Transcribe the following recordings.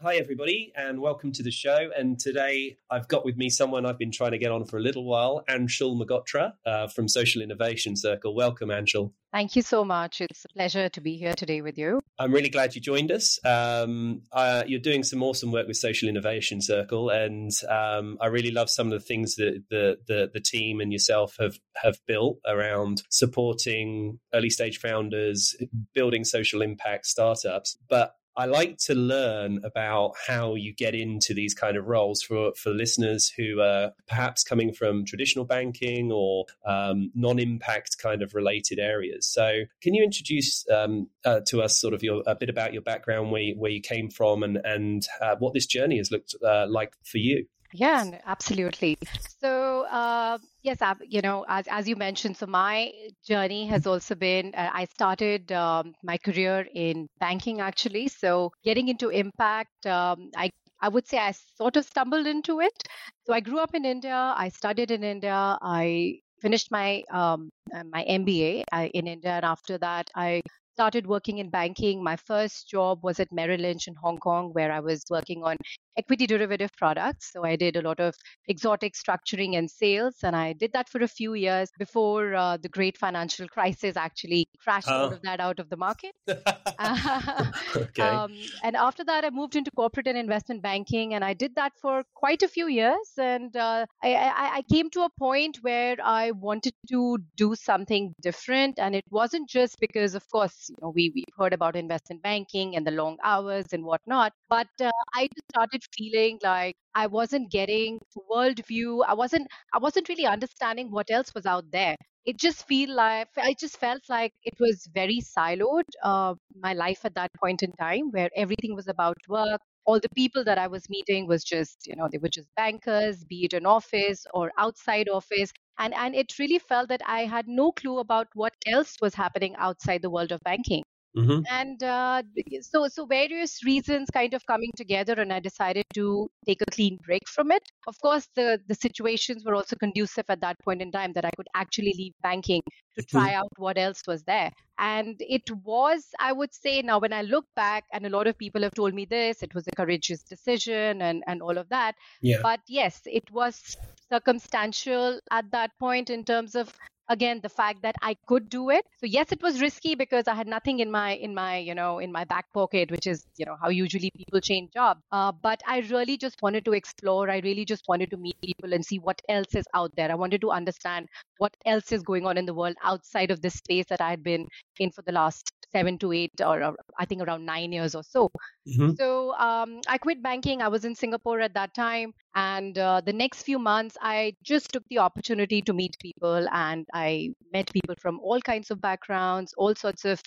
Hi, everybody, and welcome to the show. And today I've got with me someone I've been trying to get on for a little while, Anshul Magotra from Social Innovation Circle. Welcome, Anshul. Thank you so much. It's a pleasure to be here today with you. I'm really glad you joined us. You're doing some awesome work with Social Innovation Circle, and I really love some of the things that the team and yourself have built around supporting early stage founders, building social impact startups. But I like to learn about how you get into these kind of roles for listeners who are perhaps coming from traditional banking or non-impact kind of related areas. So can you introduce to us sort of a bit about your background, where you came from and what this journey has looked like for you? Yeah, absolutely. So, yes, as you mentioned, so my journey has also been, I started my career in banking, actually. So getting into impact, I would say I sort of stumbled into it. So I grew up in India. I studied in India. I finished my MBA in India. And after that, I started working in banking. My first job was at Merrill Lynch in Hong Kong, where I was working on equity derivative products. So I did a lot of exotic structuring and sales, and I did that for a few years before the great financial crisis actually crashed all of that out of the market. Okay. And after that, I moved into corporate and investment banking, and I did that for quite a few years. And I came to a point where I wanted to do something different, and it wasn't just because, of course, we've heard about investment banking and the long hours and whatnot, but I just started feeling like I wasn't getting worldview. I wasn't really understanding what else was out there. I just felt like it was very siloed. My life at that point in time, where everything was about work. All the people that I was meeting was just, they were just bankers, be it an office or outside office. And it really felt that I had no clue about what else was happening outside the world of banking. Mm-hmm. And so various reasons kind of coming together, and I decided to take a clean break from it. Of course, the situations were also conducive at that point in time that I could actually leave banking to try out what else was there. And it was, I would say now when I look back, and a lot of people have told me this, it was a courageous decision and all of that. Yeah. But yes, it was circumstantial at that point in terms of, again, the fact that I could do it. So yes, it was risky because I had nothing in my back pocket, which is, how usually people change jobs. But I really just wanted to explore. I really just wanted to meet people and see what else is out there. I wanted to understand what else is going on in the world outside of this space that I had been in for the last 7 to 8 or I think around 9 years or so. Mm-hmm. So I quit banking. I was in Singapore at that time. And the next few months, I just took the opportunity to meet people, and I met people from all kinds of backgrounds, all sorts of,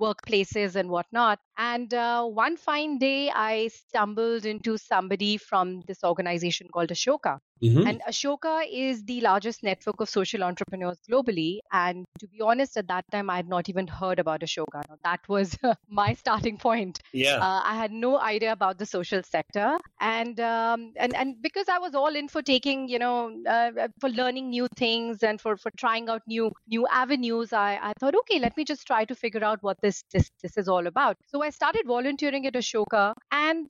workplaces and whatnot. And one fine day, I stumbled into somebody from this organization called Ashoka. Mm-hmm. And Ashoka is the largest network of social entrepreneurs globally. And to be honest, at that time, I had not even heard about Ashoka. Now, that was my starting point. Yeah. I had no idea about the social sector. And because I was all in for taking, for learning new things and for trying out new avenues, I thought, okay, let me just try to figure out what this is all about. So I started volunteering at Ashoka, and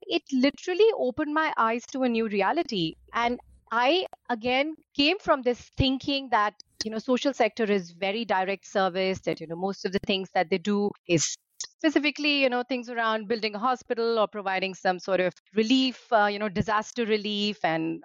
it literally opened my eyes to a new reality. And I, again, came from this thinking that, social sector is very direct service, that, most of the things that they do is specifically, things around building a hospital or providing some sort of relief, disaster relief and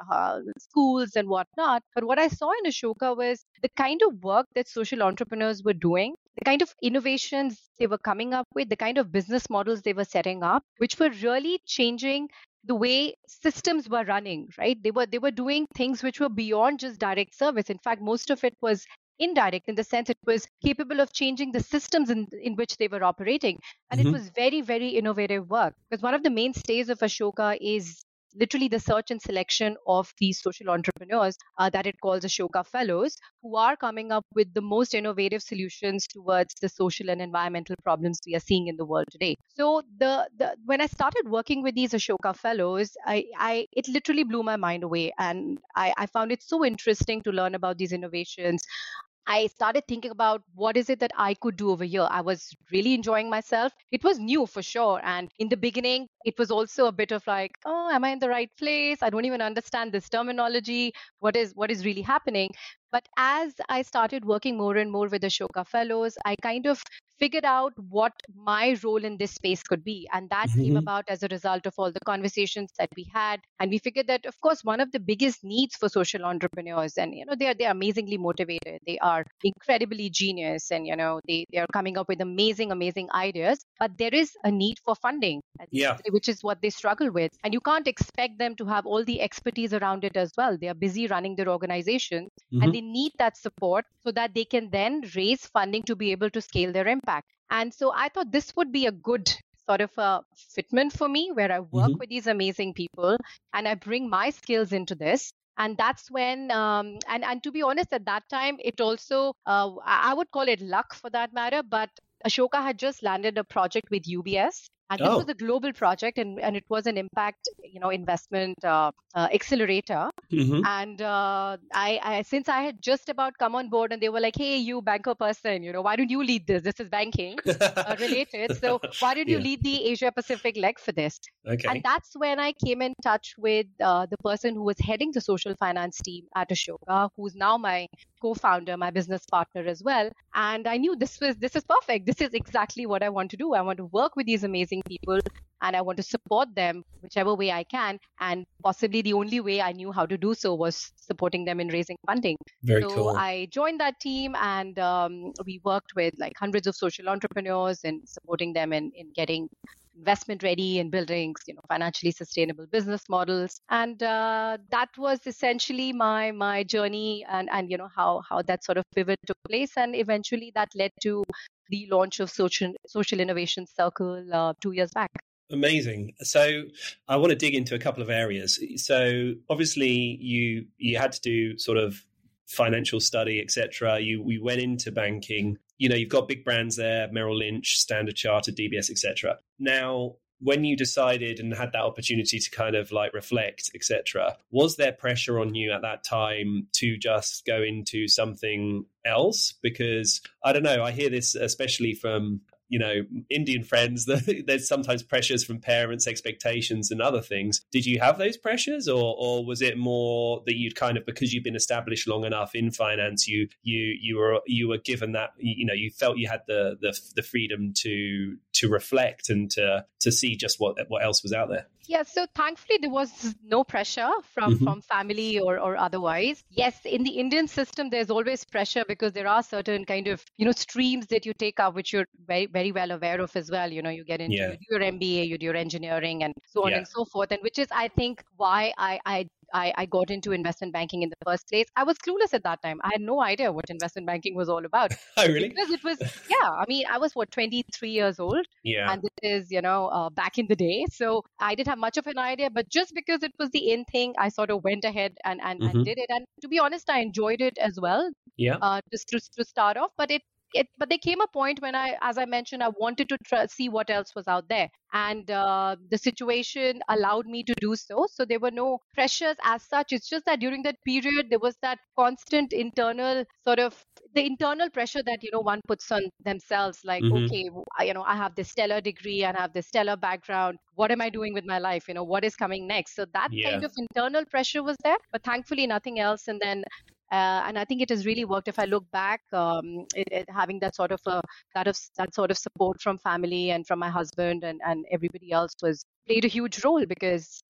schools and whatnot. But what I saw in Ashoka was the kind of work that social entrepreneurs were doing, the kind of innovations they were coming up with, the kind of business models they were setting up, which were really changing the way systems were running, right? They were doing things which were beyond just direct service. In fact, most of it was indirect, in the sense it was capable of changing the systems in which they were operating. And mm-hmm. It was very, very innovative work, because one of the mainstays of Ashoka is literally the search and selection of these social entrepreneurs that it calls Ashoka Fellows, who are coming up with the most innovative solutions towards the social and environmental problems we are seeing in the world today. So when I started working with these Ashoka Fellows, it literally blew my mind away. And I found it so interesting to learn about these innovations. I started thinking about what is it that I could do over here. I was really enjoying myself. It was new for sure. And in the beginning, it was also a bit of like, oh, am I in the right place? I don't even understand this terminology. What is really happening? But as I started working more and more with Ashoka Fellows, I kind of figured out what my role in this space could be. And that came about as a result of all the conversations that we had. And we figured that, of course, one of the biggest needs for social entrepreneurs, and they're amazingly motivated, they are incredibly genius, and they are coming up with amazing, amazing ideas. But there is a need for funding, which is what they struggle with. And you can't expect them to have all the expertise around it as well. They are busy running their organizations, and they need that support so that they can then raise funding to be able to scale their impact. And so I thought this would be a good sort of a fitment for me, where I work with these amazing people and I bring my skills into this. And that's when, and to be honest, at that time, it also, I would call it luck for that matter, but Ashoka had just landed a project with UBS. And this was a global project, and it was an impact, investment accelerator. And I since I had just about come on board, and they were like, "Hey, you banker person, why don't you lead this? This is banking related. So why don't you lead the Asia Pacific leg for this?" Okay. And that's when I came in touch with the person who was heading the social finance team at Ashoka, who's now my co-founder, my business partner as well. And I knew this is perfect. This is exactly what I want to do. I want to work with these amazing people, and I want to support them whichever way I can. And possibly the only way I knew how to do so was supporting them in raising funding. Very cool. I joined that team, and we worked with like hundreds of social entrepreneurs and supporting them in getting investment ready and building, financially sustainable business models. And that was essentially my journey, and how that sort of pivot took place. And eventually that led to the launch of Social Innovation Circle 2 years back. Amazing. So I want to dig into a couple of areas. So obviously you had to do sort of financial study, etc. We went into banking. You've got big brands there, Merrill Lynch, Standard Chartered, DBS, etc. Now, when you decided and had that opportunity to kind of like reflect, etc., was there pressure on you at that time to just go into something else? Because I don't know, I hear this especially from Indian friends, that there's sometimes pressures from parents, expectations and other things. Did you have those pressures, or was it more that you'd kind of, because you've been established long enough in finance, you were given that, you felt you had the freedom to reflect and to see just what else was out there? Yeah, so thankfully there was no pressure from family or otherwise. Yes, in the Indian system, there's always pressure because there are certain kind of, streams that you take up, which you're very, very well aware of as well. You get into you do your MBA, you do your engineering and so on and so forth. And which is, I think, why I got into investment banking in the first place. I was clueless at that time. I had no idea what investment banking was all about. Oh, really? Because it was, I was 23 years old. Yeah. And it is, back in the day. So I didn't have much of an idea, but just because it was the in thing, I sort of went ahead and did it. And to be honest, I enjoyed it as well. Yeah. Just to start off, but but there came a point when I, as I mentioned, I wanted to see what else was out there. And the situation allowed me to do so. So there were no pressures as such. It's just that during that period, there was that constant internal sort of the internal pressure that, one puts on themselves, like, okay, I have this stellar degree and I have this stellar background. What am I doing with my life? What is coming next? So that kind of internal pressure was there, but thankfully nothing else. And then and I think it has really worked. If I look back, having that sort of support from family and from my husband and everybody else played a huge role, because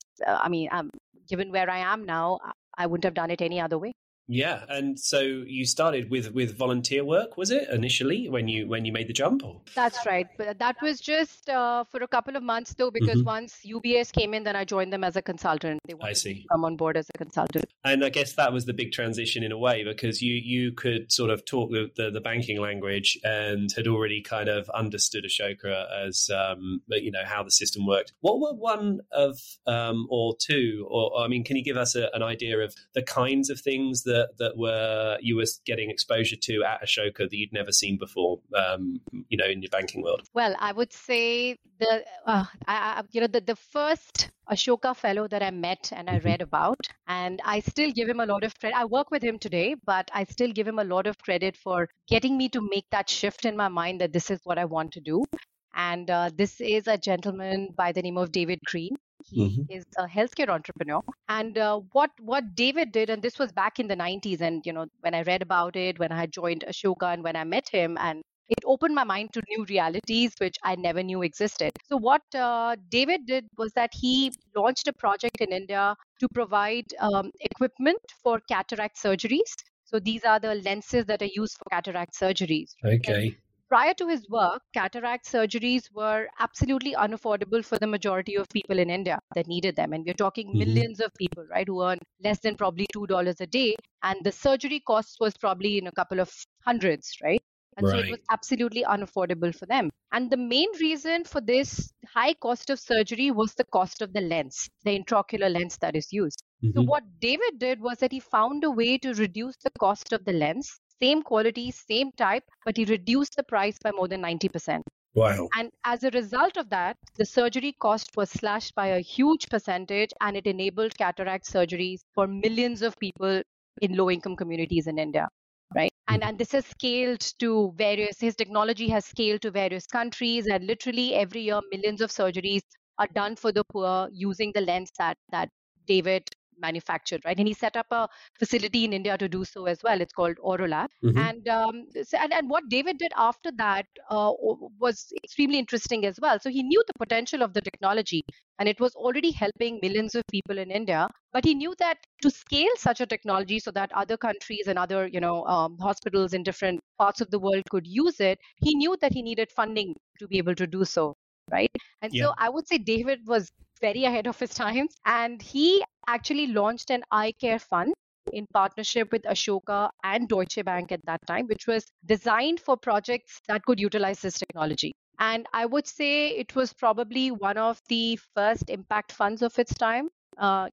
given where I am now, I wouldn't have done it any other way. Yeah, and so you started with volunteer work, was it, initially when you made the jump? Or? That's right. But that was just for a couple of months, though, because once UBS came in, then I joined them as a consultant. They wanted to come on board as a consultant. And I guess that was the big transition in a way, because you could sort of talk the banking language and had already kind of understood Ashoka as how the system worked. What were one of or two, or can you give us an idea of the kinds of things that that you were getting exposure to at Ashoka that you'd never seen before, in your banking world? Well, I would say the first Ashoka fellow that I met and I read about, and I still give him a lot of credit. I work with him today, but I still give him a lot of credit for getting me to make that shift in my mind that this is what I want to do. And this is a gentleman by the name of David Green. He is a healthcare entrepreneur. And what David did, and this was back in the 90s, and when I read about it, when I had joined Ashoka and when I met him, and it opened my mind to new realities which I never knew existed. So what David did was that he launched a project in India to provide equipment for cataract surgeries. So these are the lenses that are used for cataract surgeries. Okay. And prior to his work, cataract surgeries were absolutely unaffordable for the majority of people in India that needed them. And we're talking millions of people, right, who earn less than probably $2 a day. And the surgery cost was probably in a couple of hundreds, right? And right. So it was absolutely unaffordable for them. And the main reason for this high cost of surgery was the cost of the lens, the intraocular lens that is used. So what David did was that he found a way to reduce the cost of the lens. Same quality, same type, but he reduced the price by more than 90%. Wow. And as a result of that, the surgery cost was slashed by a huge percentage, and it enabled cataract surgeries for millions of people in low-income communities in India, right? And this has scaled to his technology has scaled to various countries, and literally every year, millions of surgeries are done for the poor using the lens that David manufactured, right? And he set up a facility in India to do so as well. It's called Aurolab. And what David did after that was extremely interesting as well. So he knew the potential of the technology, and it was already helping millions of people in India. But he knew that to scale such a technology so that other countries and other hospitals in different parts of the world could use it, he knew that he needed funding to be able to do so, right? And so I would say David was very ahead of his times, and he actually launched an eye care fund in partnership with Ashoka and Deutsche Bank at that time, which was designed for projects that could utilize this technology. And I would say it was probably one of the first impact funds of its time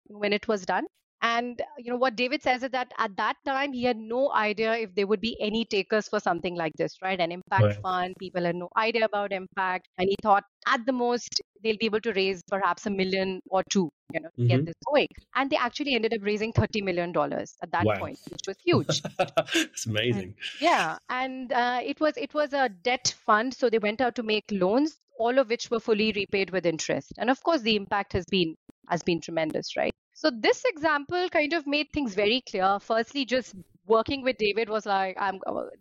when it was done. And what David says is that at that time, he had no idea if there would be any takers for something like this, right? An impact fund, people had no idea about impact. And he thought at the most, they'll be able to raise perhaps $1 million or $2 million, to get this going. And they actually ended up raising $30 million at that point, which was huge. It's amazing. And it was a debt fund. So they went out to make loans, all of which were fully repaid with interest. And of course, the impact has been tremendous, right? So this example kind of made things very clear. Firstly, just working with David was like,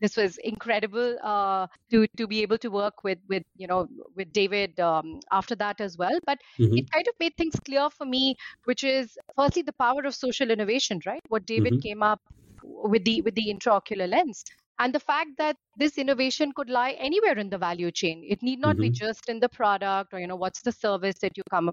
this was incredible to be able to work with David after that as well. But it kind of made things clear for me, which is firstly the power of social innovation, right? What David came up with the intraocular lens. And the fact that this innovation could lie anywhere in the value chain. It need not be just in the product or, what's the service that you've come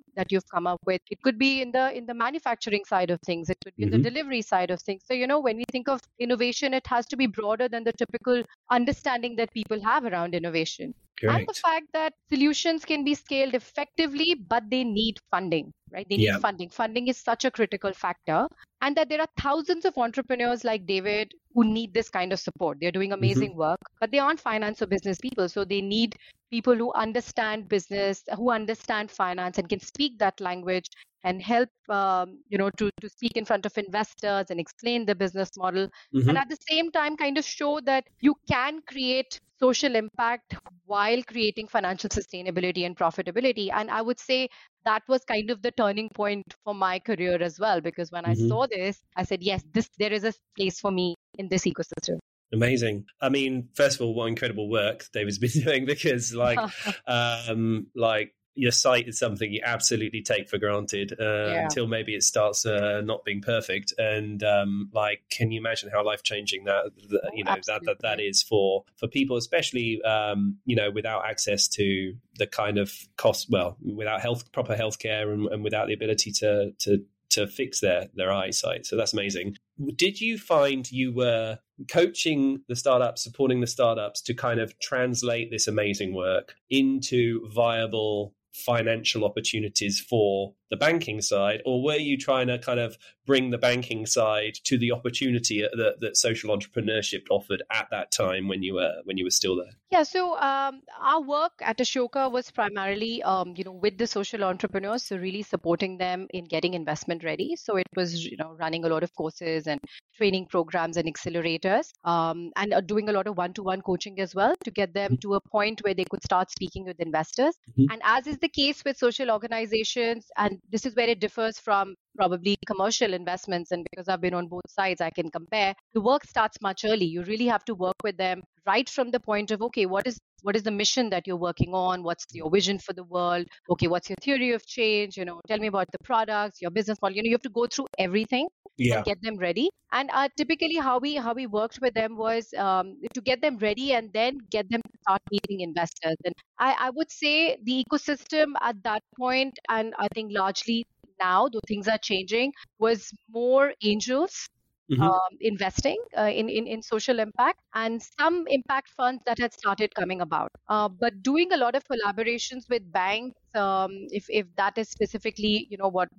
up with. It could be in the manufacturing side of things. It could be in the delivery side of things. So, when we think of innovation, it has to be broader than the typical understanding that people have around innovation. Correct. And the fact that solutions can be scaled effectively, but they need funding, right? They need funding. Funding is such a critical factor. And that there are thousands of entrepreneurs like David who need this kind of support. They're doing amazing work, but they aren't finance or business people. So they need people who understand business, who understand finance and can speak that language and help, to speak in front of investors and explain the business model. And at the same time, kind of show that you can create social impact while creating financial sustainability and profitability. And I would say that was kind of the turning point for my career as well, because when I saw this, I said, yes, there is a place for me in this ecosystem. Amazing. I mean, first of all, what incredible work David's been doing, because your sight is something you absolutely take for granted until maybe it starts not being perfect. And can you imagine how life changing that is for people, especially without access to the kind of cost, without proper healthcare and without the ability to fix their eyesight. So that's amazing. Did you find you were coaching the startups, supporting the startups to kind of translate this amazing work into viable financial opportunities for the banking side, or were you trying to kind of bring the banking side to the opportunity that, social entrepreneurship offered at that time when you were still there? Yeah, so our work at Ashoka was primarily, with the social entrepreneurs, so really supporting them in getting investment ready. So it was, running a lot of courses and training programs and accelerators, and doing a lot of one-to-one coaching as well to get them to a point where they could start speaking with investors. Mm-hmm. And as is the case with social organizations, and this is where it differs from probably commercial investments, and because I've been on both sides, I can compare. The work starts much early. You really have to work with them right from the point of, okay, what is the mission that you're working on? What's your vision for the world? Okay, what's your theory of change? Tell me about the products, your business model. You have to go through everything and get them ready. And typically how we worked with them was to get them ready and then get them to start meeting investors. And I would say the ecosystem at that point, and I think largely now, though things are changing, was more angels. Mm-hmm. Investing in social impact, and some impact funds that had started coming about. But doing a lot of collaborations with banks, if that is specifically, what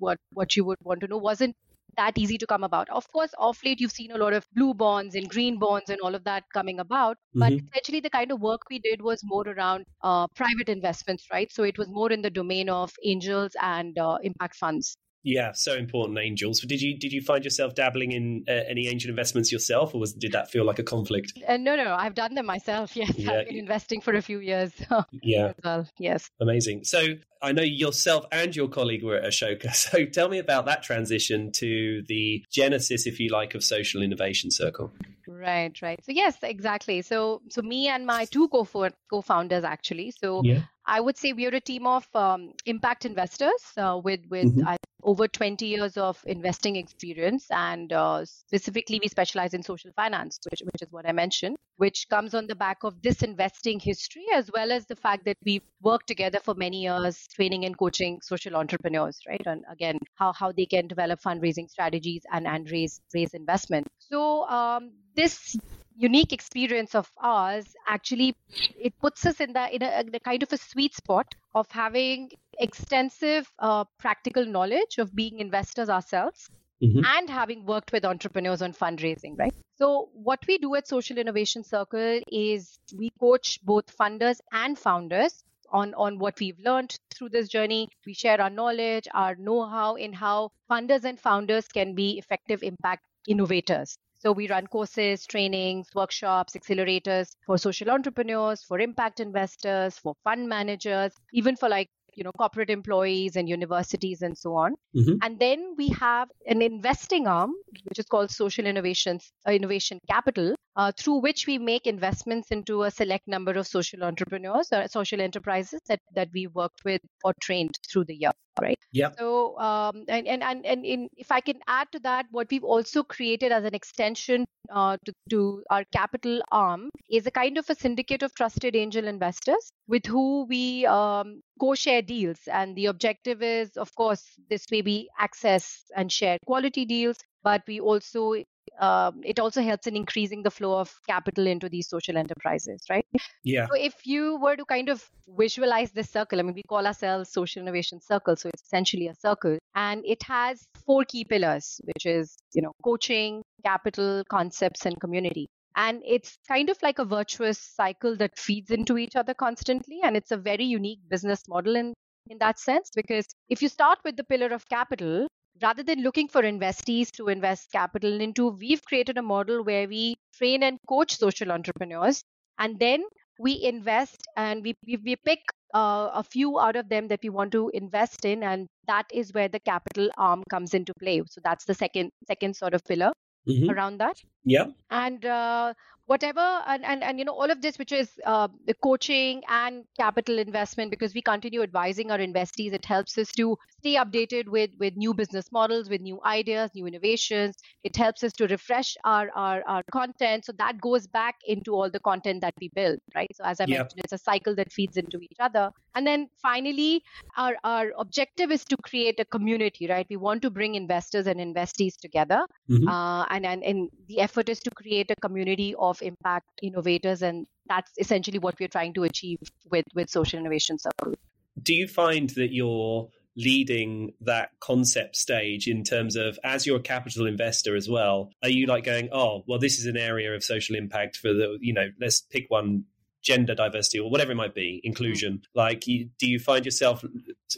you would want to know, wasn't that easy to come about. Of course, off late, you've seen a lot of blue bonds and green bonds and all of that coming about. But essentially, the kind of work we did was more around private investments, right? So it was more in the domain of angels and impact funds. Yeah, so important, angels. Did you find yourself dabbling in any angel investments yourself, or did that feel like a conflict? No, I've done them myself. Yes, yeah. I've been investing for a few years. As well. Yes. Amazing. So I know yourself and your colleague were at Ashoka. So tell me about that transition to the genesis, if you like, of Social Innovation Circle. Right. So yes, exactly. So me and my two co-founders actually. So I would say we are a team of impact investors with over 20 years of investing experience, and specifically we specialize in social finance, which is what I mentioned, which comes on the back of this investing history, as well as the fact that we've worked together for many years, training and coaching social entrepreneurs, right? And again, how they can develop fundraising strategies and raise investment. So this unique experience of ours actually, it puts us in a kind of a sweet spot of having extensive practical knowledge of being investors ourselves, and having worked with entrepreneurs on fundraising, right? So what we do at Social Innovation Circle is we coach both funders and founders on what we've learned through this journey. We share our knowledge, our know-how in how funders and founders can be effective impact innovators. So we run courses, trainings, workshops, accelerators for social entrepreneurs, for impact investors, for fund managers, even for corporate employees and universities and so on. And then we have an investing arm, which is called Social Innovation Capital, through which we make investments into a select number of social entrepreneurs or social enterprises that we worked with or trained through the year. Right. Yeah. So, if I can add to that, what we've also created as an extension to our capital arm is a kind of a syndicate of trusted angel investors with who we co-share deals. And the objective is, of course, this way we access and share quality deals, but we also it also helps in increasing the flow of capital into these social enterprises, right? Yeah. So if you were to kind of visualize this circle, I mean, we call ourselves Social Innovation Circle, so it's essentially a circle. And it has four key pillars, which is, coaching, capital, concepts, and community. And it's kind of like a virtuous cycle that feeds into each other constantly. And it's a very unique business model in that sense, because if you start with the pillar of capital, rather than looking for investees to invest capital into, we've created a model where we train and coach social entrepreneurs, and then we invest and we pick a few out of them that we want to invest in, and that is where the capital arm comes into play. So that's the second sort of pillar around that. Yeah. And all of this, which is the coaching and capital investment, because we continue advising our investees, it helps us to stay updated with new business models, with new ideas, new innovations. It helps us to refresh our content. So that goes back into all the content that we build, right? So as I mentioned, it's a cycle that feeds into each other. And then finally, our objective is to create a community, right? We want to bring investors and investees together. And the effort is to create a community of impact innovators, and that's essentially what we're trying to achieve with Social Innovation Circle. Do you find that your leading that concept stage in terms of, as you're a capital investor as well, are you like going, oh, well, this is an area of social impact for the, you know, let's pick one, gender diversity or whatever it might be, inclusion. Mm-hmm. Like, do you find yourself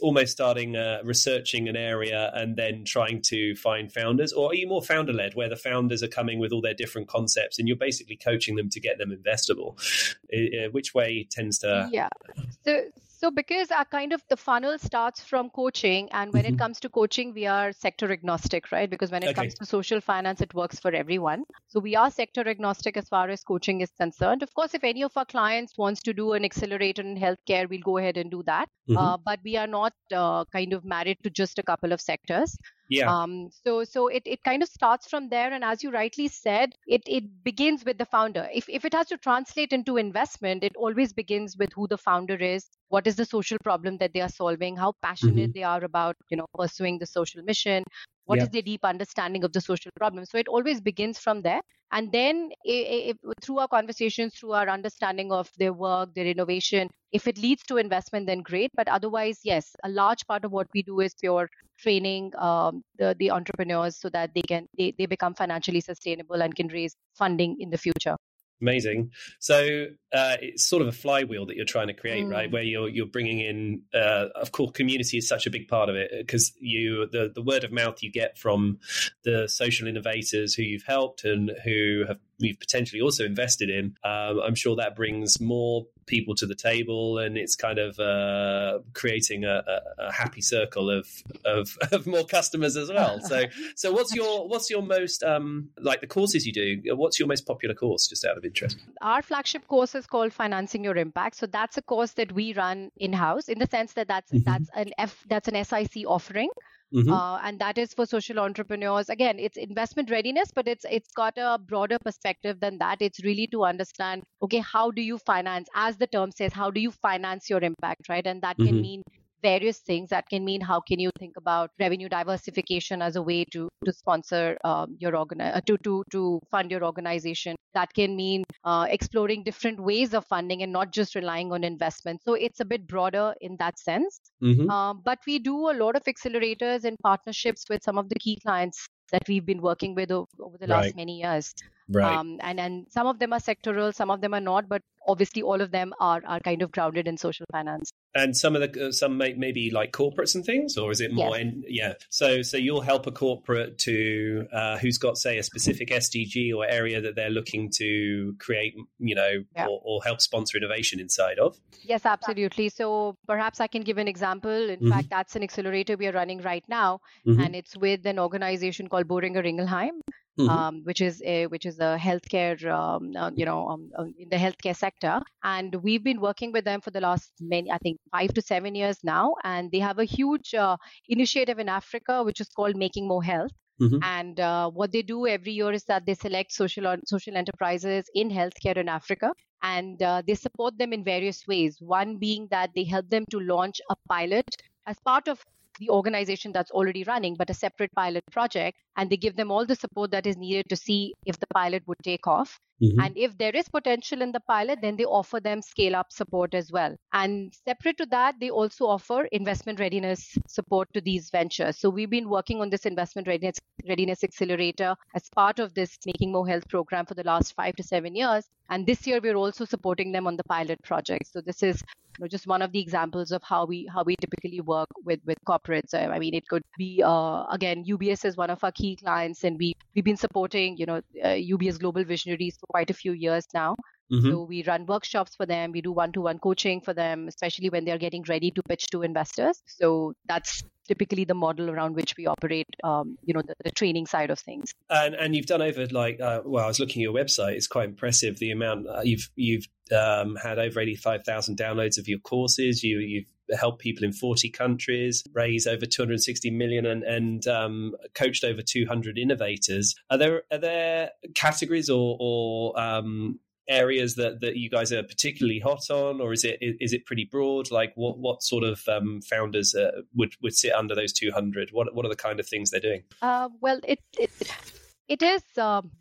almost starting researching an area and then trying to find founders? Or are you more founder-led, where the founders are coming with all their different concepts and you're basically coaching them to get them investable? Which way tends to... Yeah. So because our kind of the funnel starts from coaching, and when it comes to coaching, we are sector agnostic, right? Because when it comes to social finance, it works for everyone. So we are sector agnostic as far as coaching is concerned. Of course, if any of our clients wants to do an accelerator in healthcare, we'll go ahead and do that. Mm-hmm. But we are not kind of married to just a couple of sectors. Yeah. So it kind of starts from there. And as you rightly said, it begins with the founder. If it has to translate into investment, it always begins with who the founder is, what is the social problem that they are solving, how passionate they are about, you know, pursuing the social mission, what is their deep understanding of the social problem. So it always begins from there. And then through our conversations, through our understanding of their work, their innovation, if it leads to investment, then great. But otherwise, yes, a large part of what we do is pure training the entrepreneurs so that they become financially sustainable and can raise funding in the future. Amazing. So it's sort of a flywheel that you're trying to create, right? Where you're bringing in, of course, community is such a big part of it, because the word of mouth you get from the social innovators who you've helped and who you've potentially also invested in. I'm sure that brings more people to the table, and it's kind of creating a happy circle of more customers as well. So what's your most like the courses you do? What's your most popular course, just out of interest? Our flagship course is called Financing Your Impact. So that's a course that we run in house, in the sense that that's an SIC offering. Mm-hmm. And that is for social entrepreneurs. Again, it's investment readiness, but it's got a broader perspective than that. It's really to understand, okay, how do you finance, as the term says, how do you finance your impact, right? And that can mean various things. That can mean, how can you think about revenue diversification as a way to sponsor to fund your organization? That can mean exploring different ways of funding and not just relying on investment. So it's a bit broader in that sense. Mm-hmm. But we do a lot of accelerators and partnerships with some of the key clients that we've been working with over the last many years. Right. And some of them are sectoral, some of them are not, but obviously all of them are kind of grounded in social finance. And some of the maybe like corporates and things, or is it more? Yes. So you'll help a corporate to who's got, say, a specific SDG or area that they're looking to create, or help sponsor innovation inside of. Yes, absolutely. So perhaps I can give an example. In fact, that's an accelerator we are running right now, and it's with an organization called Boehringer Ingelheim. Mm-hmm. Which is a healthcare, in the healthcare sector. And we've been working with them for the last 5 to 7 years now. And they have a huge initiative in Africa, which is called Making More Health. Mm-hmm. And what they do every year is that they select social enterprises in healthcare in Africa, and they support them in various ways. One being that they help them to launch a pilot as part of the organization that's already running, but a separate pilot project, and they give them all the support that is needed to see if the pilot would take off. Mm-hmm. And if there is potential in the pilot, then they offer them scale-up support as well. And separate to that, they also offer investment readiness support to these ventures. So we've been working on this investment readiness accelerator as part of this Making More Health program for the last 5 to 7 years. And this year, we're also supporting them on the pilot project. So this is just one of the examples of how we typically work with corporates. I mean, it could be, again, UBS is one of our key clients, and we've been supporting, UBS Global Visionaries for quite a few years now. Mm-hmm. So we run workshops for them. We do one-to-one coaching for them, especially when they're getting ready to pitch to investors. So that's typically the model around which we operate, the training side of things. And you've done over I was looking at your website. It's quite impressive, the amount you've had over 85,000 downloads of your courses. You've helped people in 40 countries, raise over 260 million and coached over 200 innovators. Are there categories or areas that you guys are particularly hot on, or is it pretty broad? Like what sort of founders would sit under those 200? What are the kind of things they're doing? Well, it is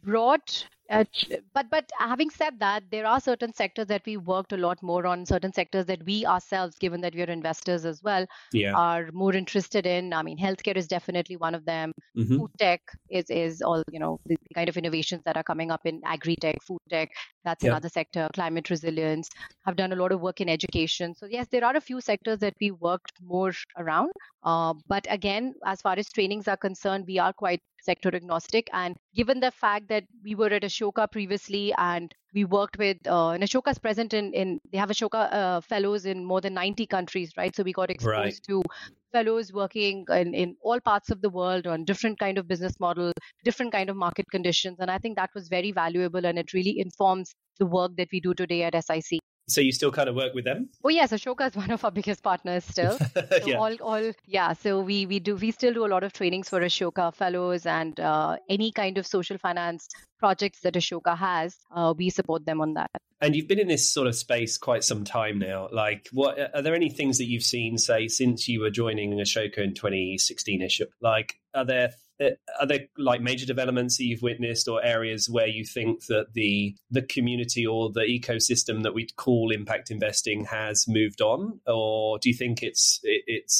broad But having said that, there are certain sectors that we worked a lot more on, certain sectors that we ourselves, given that we are investors as well, are more interested in. I mean, healthcare is definitely one of them. Mm-hmm. Food tech is all, you know, the kind of innovations that are coming up in agri-tech, food tech. That's another sector. Climate resilience. I've done a lot of work in education. So yes, there are a few sectors that we worked more around. But again, as far as trainings are concerned, we are quite sector agnostic. And given the fact that we were at Ashoka previously and we worked with, and Ashoka is present in they have Ashoka fellows in more than 90 countries, right? So we got exposed to fellows working in all parts of the world on different kind of business model, different kind of market conditions. And I think that was very valuable and it really informs the work that we do today at SIC. So you still kind of work with them? Oh yes, Ashoka is one of our biggest partners still. So So we still do a lot of trainings for Ashoka fellows and any kind of social finance projects that Ashoka has, we support them on that. And you've been in this sort of space quite some time now. Like, what are there any things that you've seen, say, since you were joining Ashoka in 2016-ish? Like, are there like major developments that you've witnessed or areas where you think that the community or the ecosystem that we'd call impact investing has moved on, or do you think it's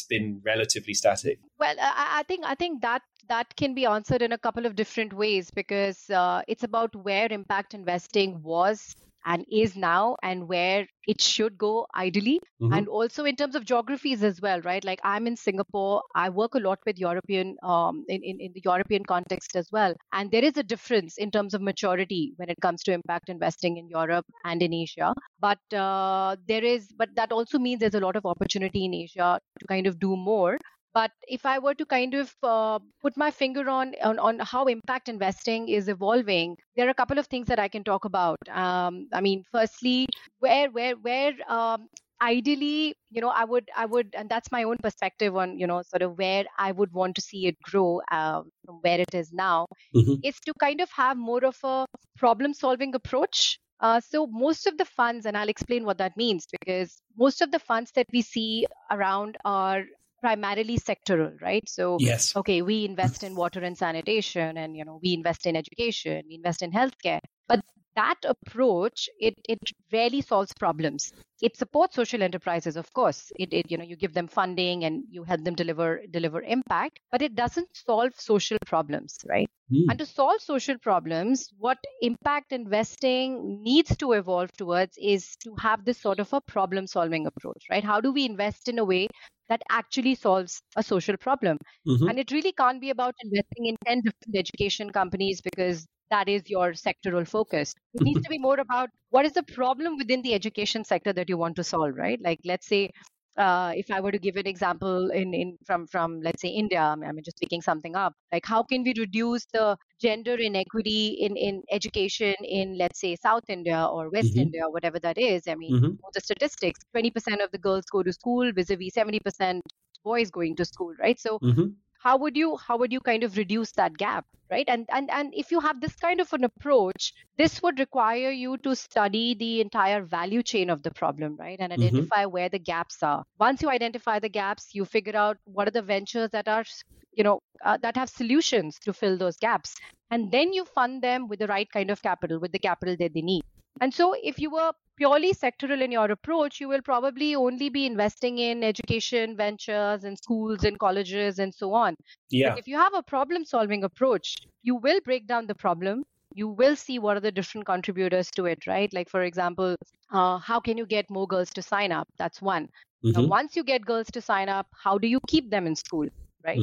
been relatively static? Well, I think that can be answered in a couple of different ways, because it's about where impact investing was and is now and where it should go ideally. Mm-hmm. And also in terms of geographies as well, right? Like I'm in Singapore, I work a lot with European, in the European context as well. And there is a difference in terms of maturity when it comes to impact investing in Europe and in Asia. But that also means there's a lot of opportunity in Asia to kind of do more. But if I were to kind of put my finger on how impact investing is evolving, there are a couple of things that I can talk about. I mean, firstly, where ideally, you know, I would, and that's my own perspective on, you know, sort of where I would want to see it grow from where it is now, is to kind of have more of a problem-solving approach. So most of the funds, and I'll explain what that means, because most of the funds that we see around are primarily sectoral, right? So, okay, we invest in water and sanitation, and you know, we invest in education, we invest in healthcare. But that approach, it rarely solves problems. It supports social enterprises, of course. It you know, you give them funding and you help them deliver impact, but it doesn't solve social problems, right? And to solve social problems, what impact investing needs to evolve towards is to have this sort of a problem-solving approach, right? How do we invest in a way that actually solves a social problem? And it really can't be about investing in 10 different education companies because that is your sectoral focus. It needs to be more about what is the problem within the education sector that you want to solve, right? Like, let's say, if I were to give an example from let's say India, I'm just picking something up, like how can we reduce the gender inequity in education in, let's say, South India or West India, whatever that is. I mean, the statistics, 20% of the girls go to school vis-a-vis 70% boys going to school, right? So how would you kind of reduce that gap, right? And if you have this kind of an approach, this would require you to study the entire value chain of the problem, right? And identify where the gaps are. Once you identify the gaps, you figure out what are the ventures that are, you know, that have solutions to fill those gaps. And then you fund them with the right kind of capital, with the capital that they need. And so if you were purely sectoral in your approach, you will probably only be investing in education, ventures, and schools and colleges and so on. But if you have a problem-solving approach, you will break down the problem. You will see what are the different contributors to it, right? Like, for example, how can you get more girls to sign up? That's one. Now, once you get girls to sign up, how do you keep them in school, right?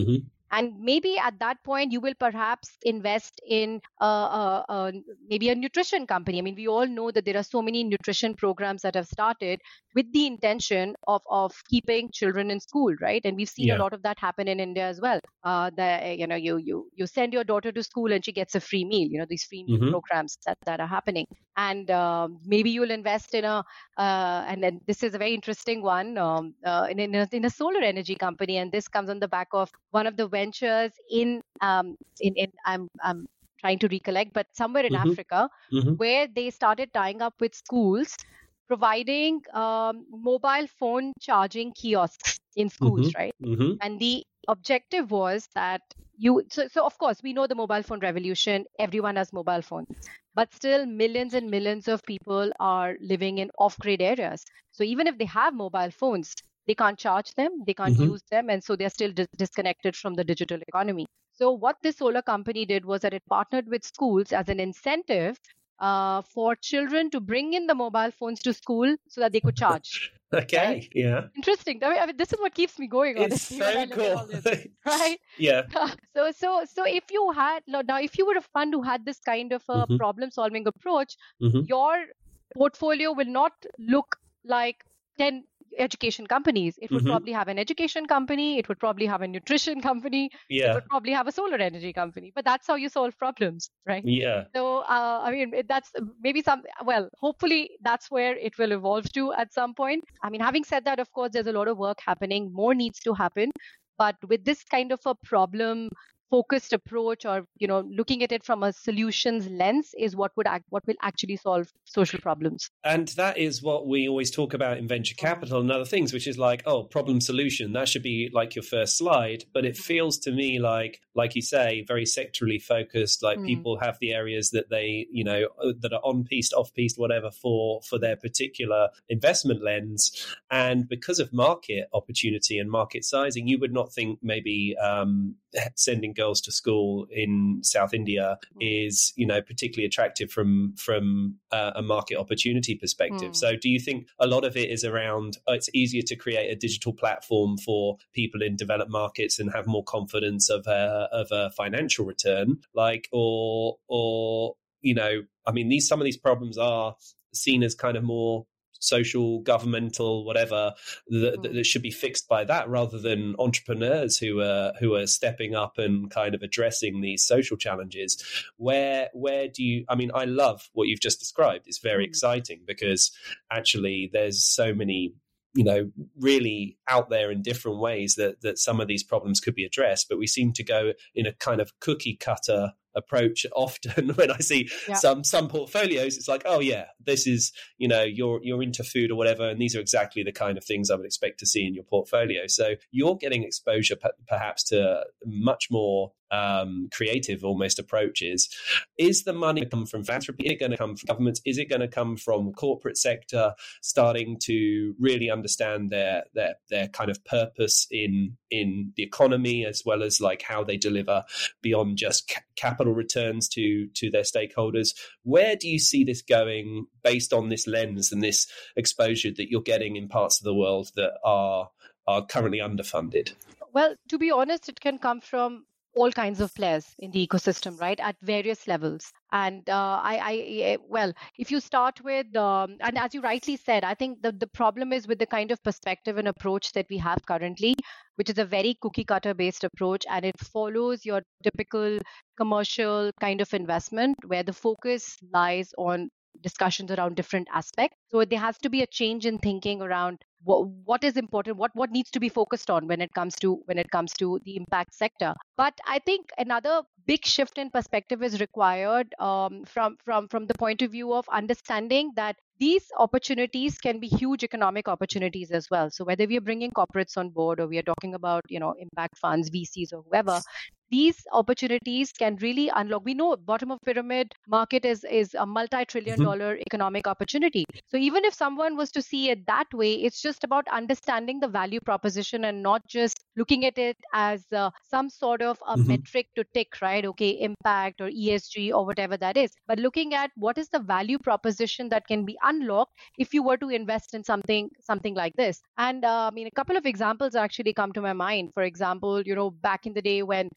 And maybe at that point, you will perhaps invest in maybe a nutrition company. I mean, we all know that there are so many nutrition programs that have started with the intention of keeping children in school, right? And we've seen a lot of that happen in India as well. You know, you send your daughter to school and she gets a free meal, you know, these free meal programs that are happening. And maybe you'll invest in and then this is a very interesting one, in a solar energy company. And this comes on the back of one of the ventures I'm trying to recollect, but somewhere in Africa, where they started tying up with schools, providing mobile phone charging kiosks in schools, right? And the objective was that So of course, we know the mobile phone revolution. Everyone has mobile phones. But still, millions and millions of people are living in off-grid areas. So even if they have mobile phones, they can't charge them, they can't use them, and so they're still disconnected from the digital economy. So what this solar company did was that it partnered with schools as an incentive for children to bring in the mobile phones to school so that they could charge. Okay, yeah. Interesting. I mean, this is what keeps me going. Honestly, it's so cool. This, right? Yeah. So if you had, now if you were a fund who had this kind of a problem-solving approach, your portfolio will not look like 10 education companies. It would probably have an education company. It would probably have a nutrition company. Yeah. It would probably have a solar energy company. But that's how you solve problems, right? Yeah. So, I mean, that's maybe hopefully that's where it will evolve to at some point. I mean, having said that, of course, there's a lot of work happening. More needs to happen. But with this kind of a problem focused approach, or looking at it from a solutions lens, is what will actually solve social problems. And that is what we always talk about in venture capital and other things, which is like, problem solution. That should be like your first slide. But it feels to me like you say, very sectorally focused. Like people have the areas that they, that are on piste, off piste, whatever, for their particular investment lens. And because of market opportunity and market sizing, you would not think maybe sending girls to school in South India is, particularly attractive from a market opportunity perspective. So do you think a lot of it is around, it's easier to create a digital platform for people in developed markets and have more confidence of a financial return, some of these problems are seen as kind of more social, governmental, whatever, that should be fixed by that, rather than entrepreneurs who are stepping up and kind of addressing these social challenges. Where do you? I mean, I love what you've just described. It's very exciting, because actually there's so many, really out there in different ways that some of these problems could be addressed, but we seem to go in a kind of cookie cutter approach often. When I see some portfolios, it's like, this is, you're into food or whatever, and these are exactly the kind of things I would expect to see in your portfolio. So you're getting exposure perhaps to much more creative almost approaches. Is the money come from philanthropy? Is it going to come from governments? Is it going to come from corporate sector starting to really understand their kind of purpose in the economy, as well as like how they deliver beyond just capital returns to their stakeholders? Where do you see this going based on this lens and this exposure that you're getting in parts of the world that are currently underfunded? Well, to be honest, it can come from all kinds of players in the ecosystem, right, at various levels. And if you start with, and as you rightly said, I think the problem is with the kind of perspective and approach that we have currently, which is a very cookie cutter based approach, and it follows your typical commercial kind of investment where the focus lies on discussions around different aspects. So there has to be a change in thinking around what is important, what needs to be focused on when it comes to the impact sector. But I think another big shift in perspective is required from the point of view of understanding that these opportunities can be huge economic opportunities as well. So whether we are bringing corporates on board, or we are talking about impact funds, VCs, or whoever, these opportunities can really unlock. We know bottom of pyramid market is a multi-trillion dollar economic opportunity. So even if someone was to see it that way, it's just about understanding the value proposition and not just looking at it as some sort of a metric to tick, right? Okay, impact or ESG or whatever that is. But looking at what is the value proposition that can be unlocked if you were to invest in something like this. And a couple of examples actually come to my mind. For example, back in the day when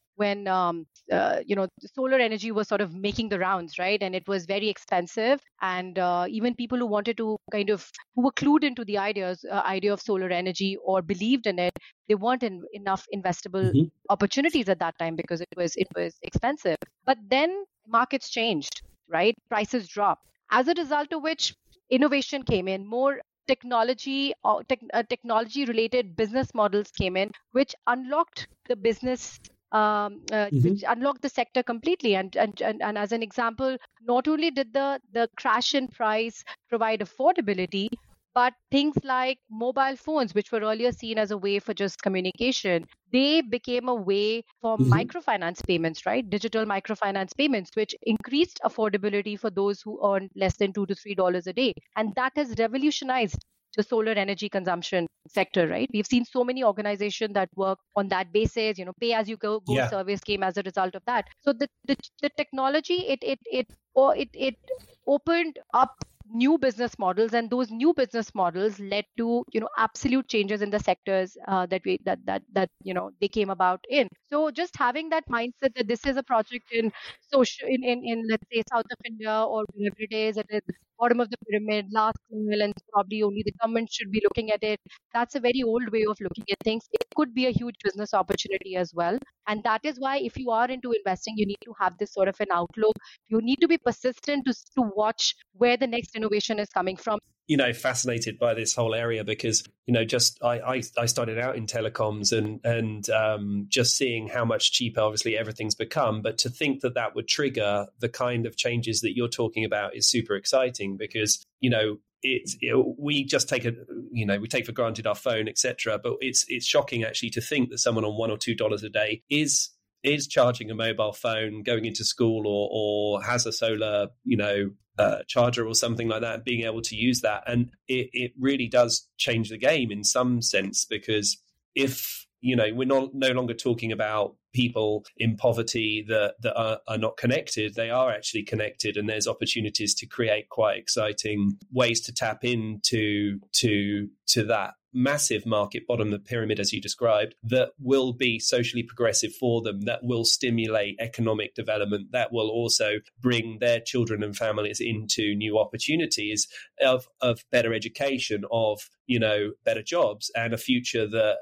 solar energy was sort of making the rounds, right? And it was very expensive. And even people who wanted to who were clued into the idea of solar energy or believed in it, they weren't enough investable opportunities at that time because it was expensive. But then markets changed, right? Prices dropped. As a result of which, innovation came in, more technology-related business models came in, which unlocked the business which unlocked the sector completely. And as an example, not only did the crash in price provide affordability, But things like mobile phones, which were earlier seen as a way for just communication, they became a way for microfinance payments, right? Digital microfinance payments, which increased affordability for those who earn less than $2 to $3 a day. And that has revolutionized the solar energy consumption sector, right? We've seen so many organizations that work on that basis, pay-as-you-go service came as a result of that. So the technology, it opened up new business models, and those new business models led to absolute changes in the sectors that they came about in. So just having that mindset that this is a project in let's say south of India or wherever it is at the bottom of the pyramid, last level, and probably only the government should be looking at it. That's a very old way of looking at things. It could be a huge business opportunity as well, and that is why if you are into investing, you need to have this sort of an outlook. You need to be persistent to watch where the next innovation is coming from. Fascinated by this whole area because, I started out in telecoms and just seeing how much cheaper, obviously, everything's become. But to think that would trigger the kind of changes that you're talking about is super exciting because, we just take we take for granted our phone, etc. But it's shocking actually to think that someone on $1 or $2 a day is charging a mobile phone, going into school, or has a solar, charger or something like that, being able to use that. And it really does change the game in some sense, because if, we're no longer talking about people in poverty that are not connected, they are actually connected, and there's opportunities to create quite exciting ways to tap into to that massive market, bottom of the pyramid, as you described, that will be socially progressive for them, that will stimulate economic development, that will also bring their children and families into new opportunities of better education, of, better jobs, and a future that,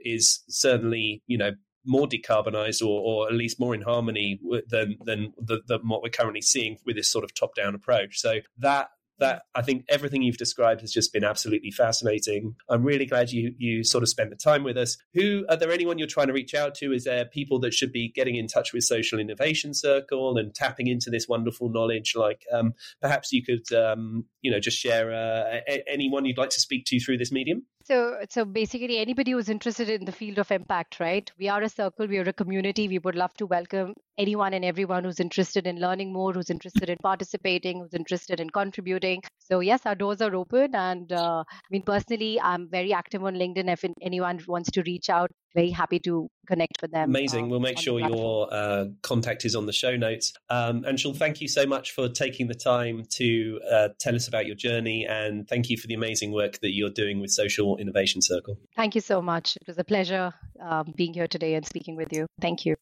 is certainly, more decarbonized or at least more in harmony than what we're currently seeing with this sort of top-down approach. So that I think everything you've described has just been absolutely fascinating. I'm really glad you sort of spent the time with us. Are there anyone you're trying to reach out to? Is there people that should be getting in touch with Social Innovation Circle and tapping into this wonderful knowledge? Like perhaps you could, just share anyone you'd like to speak to through this medium. So basically anybody who's interested in the field of impact, right? We are a circle, we are a community. We would love to welcome anyone and everyone who's interested in learning more, who's interested in participating, who's interested in contributing. So yes, our doors are open. And personally, I'm very active on LinkedIn. If anyone wants to reach out, very happy to connect with them. Amazing. We'll make sure your contact is on the show notes. Anshul, thank you so much for taking the time to tell us about your journey. And thank you for the amazing work that you're doing with Social Innovation Circle. Thank you so much. It was a pleasure being here today and speaking with you. Thank you.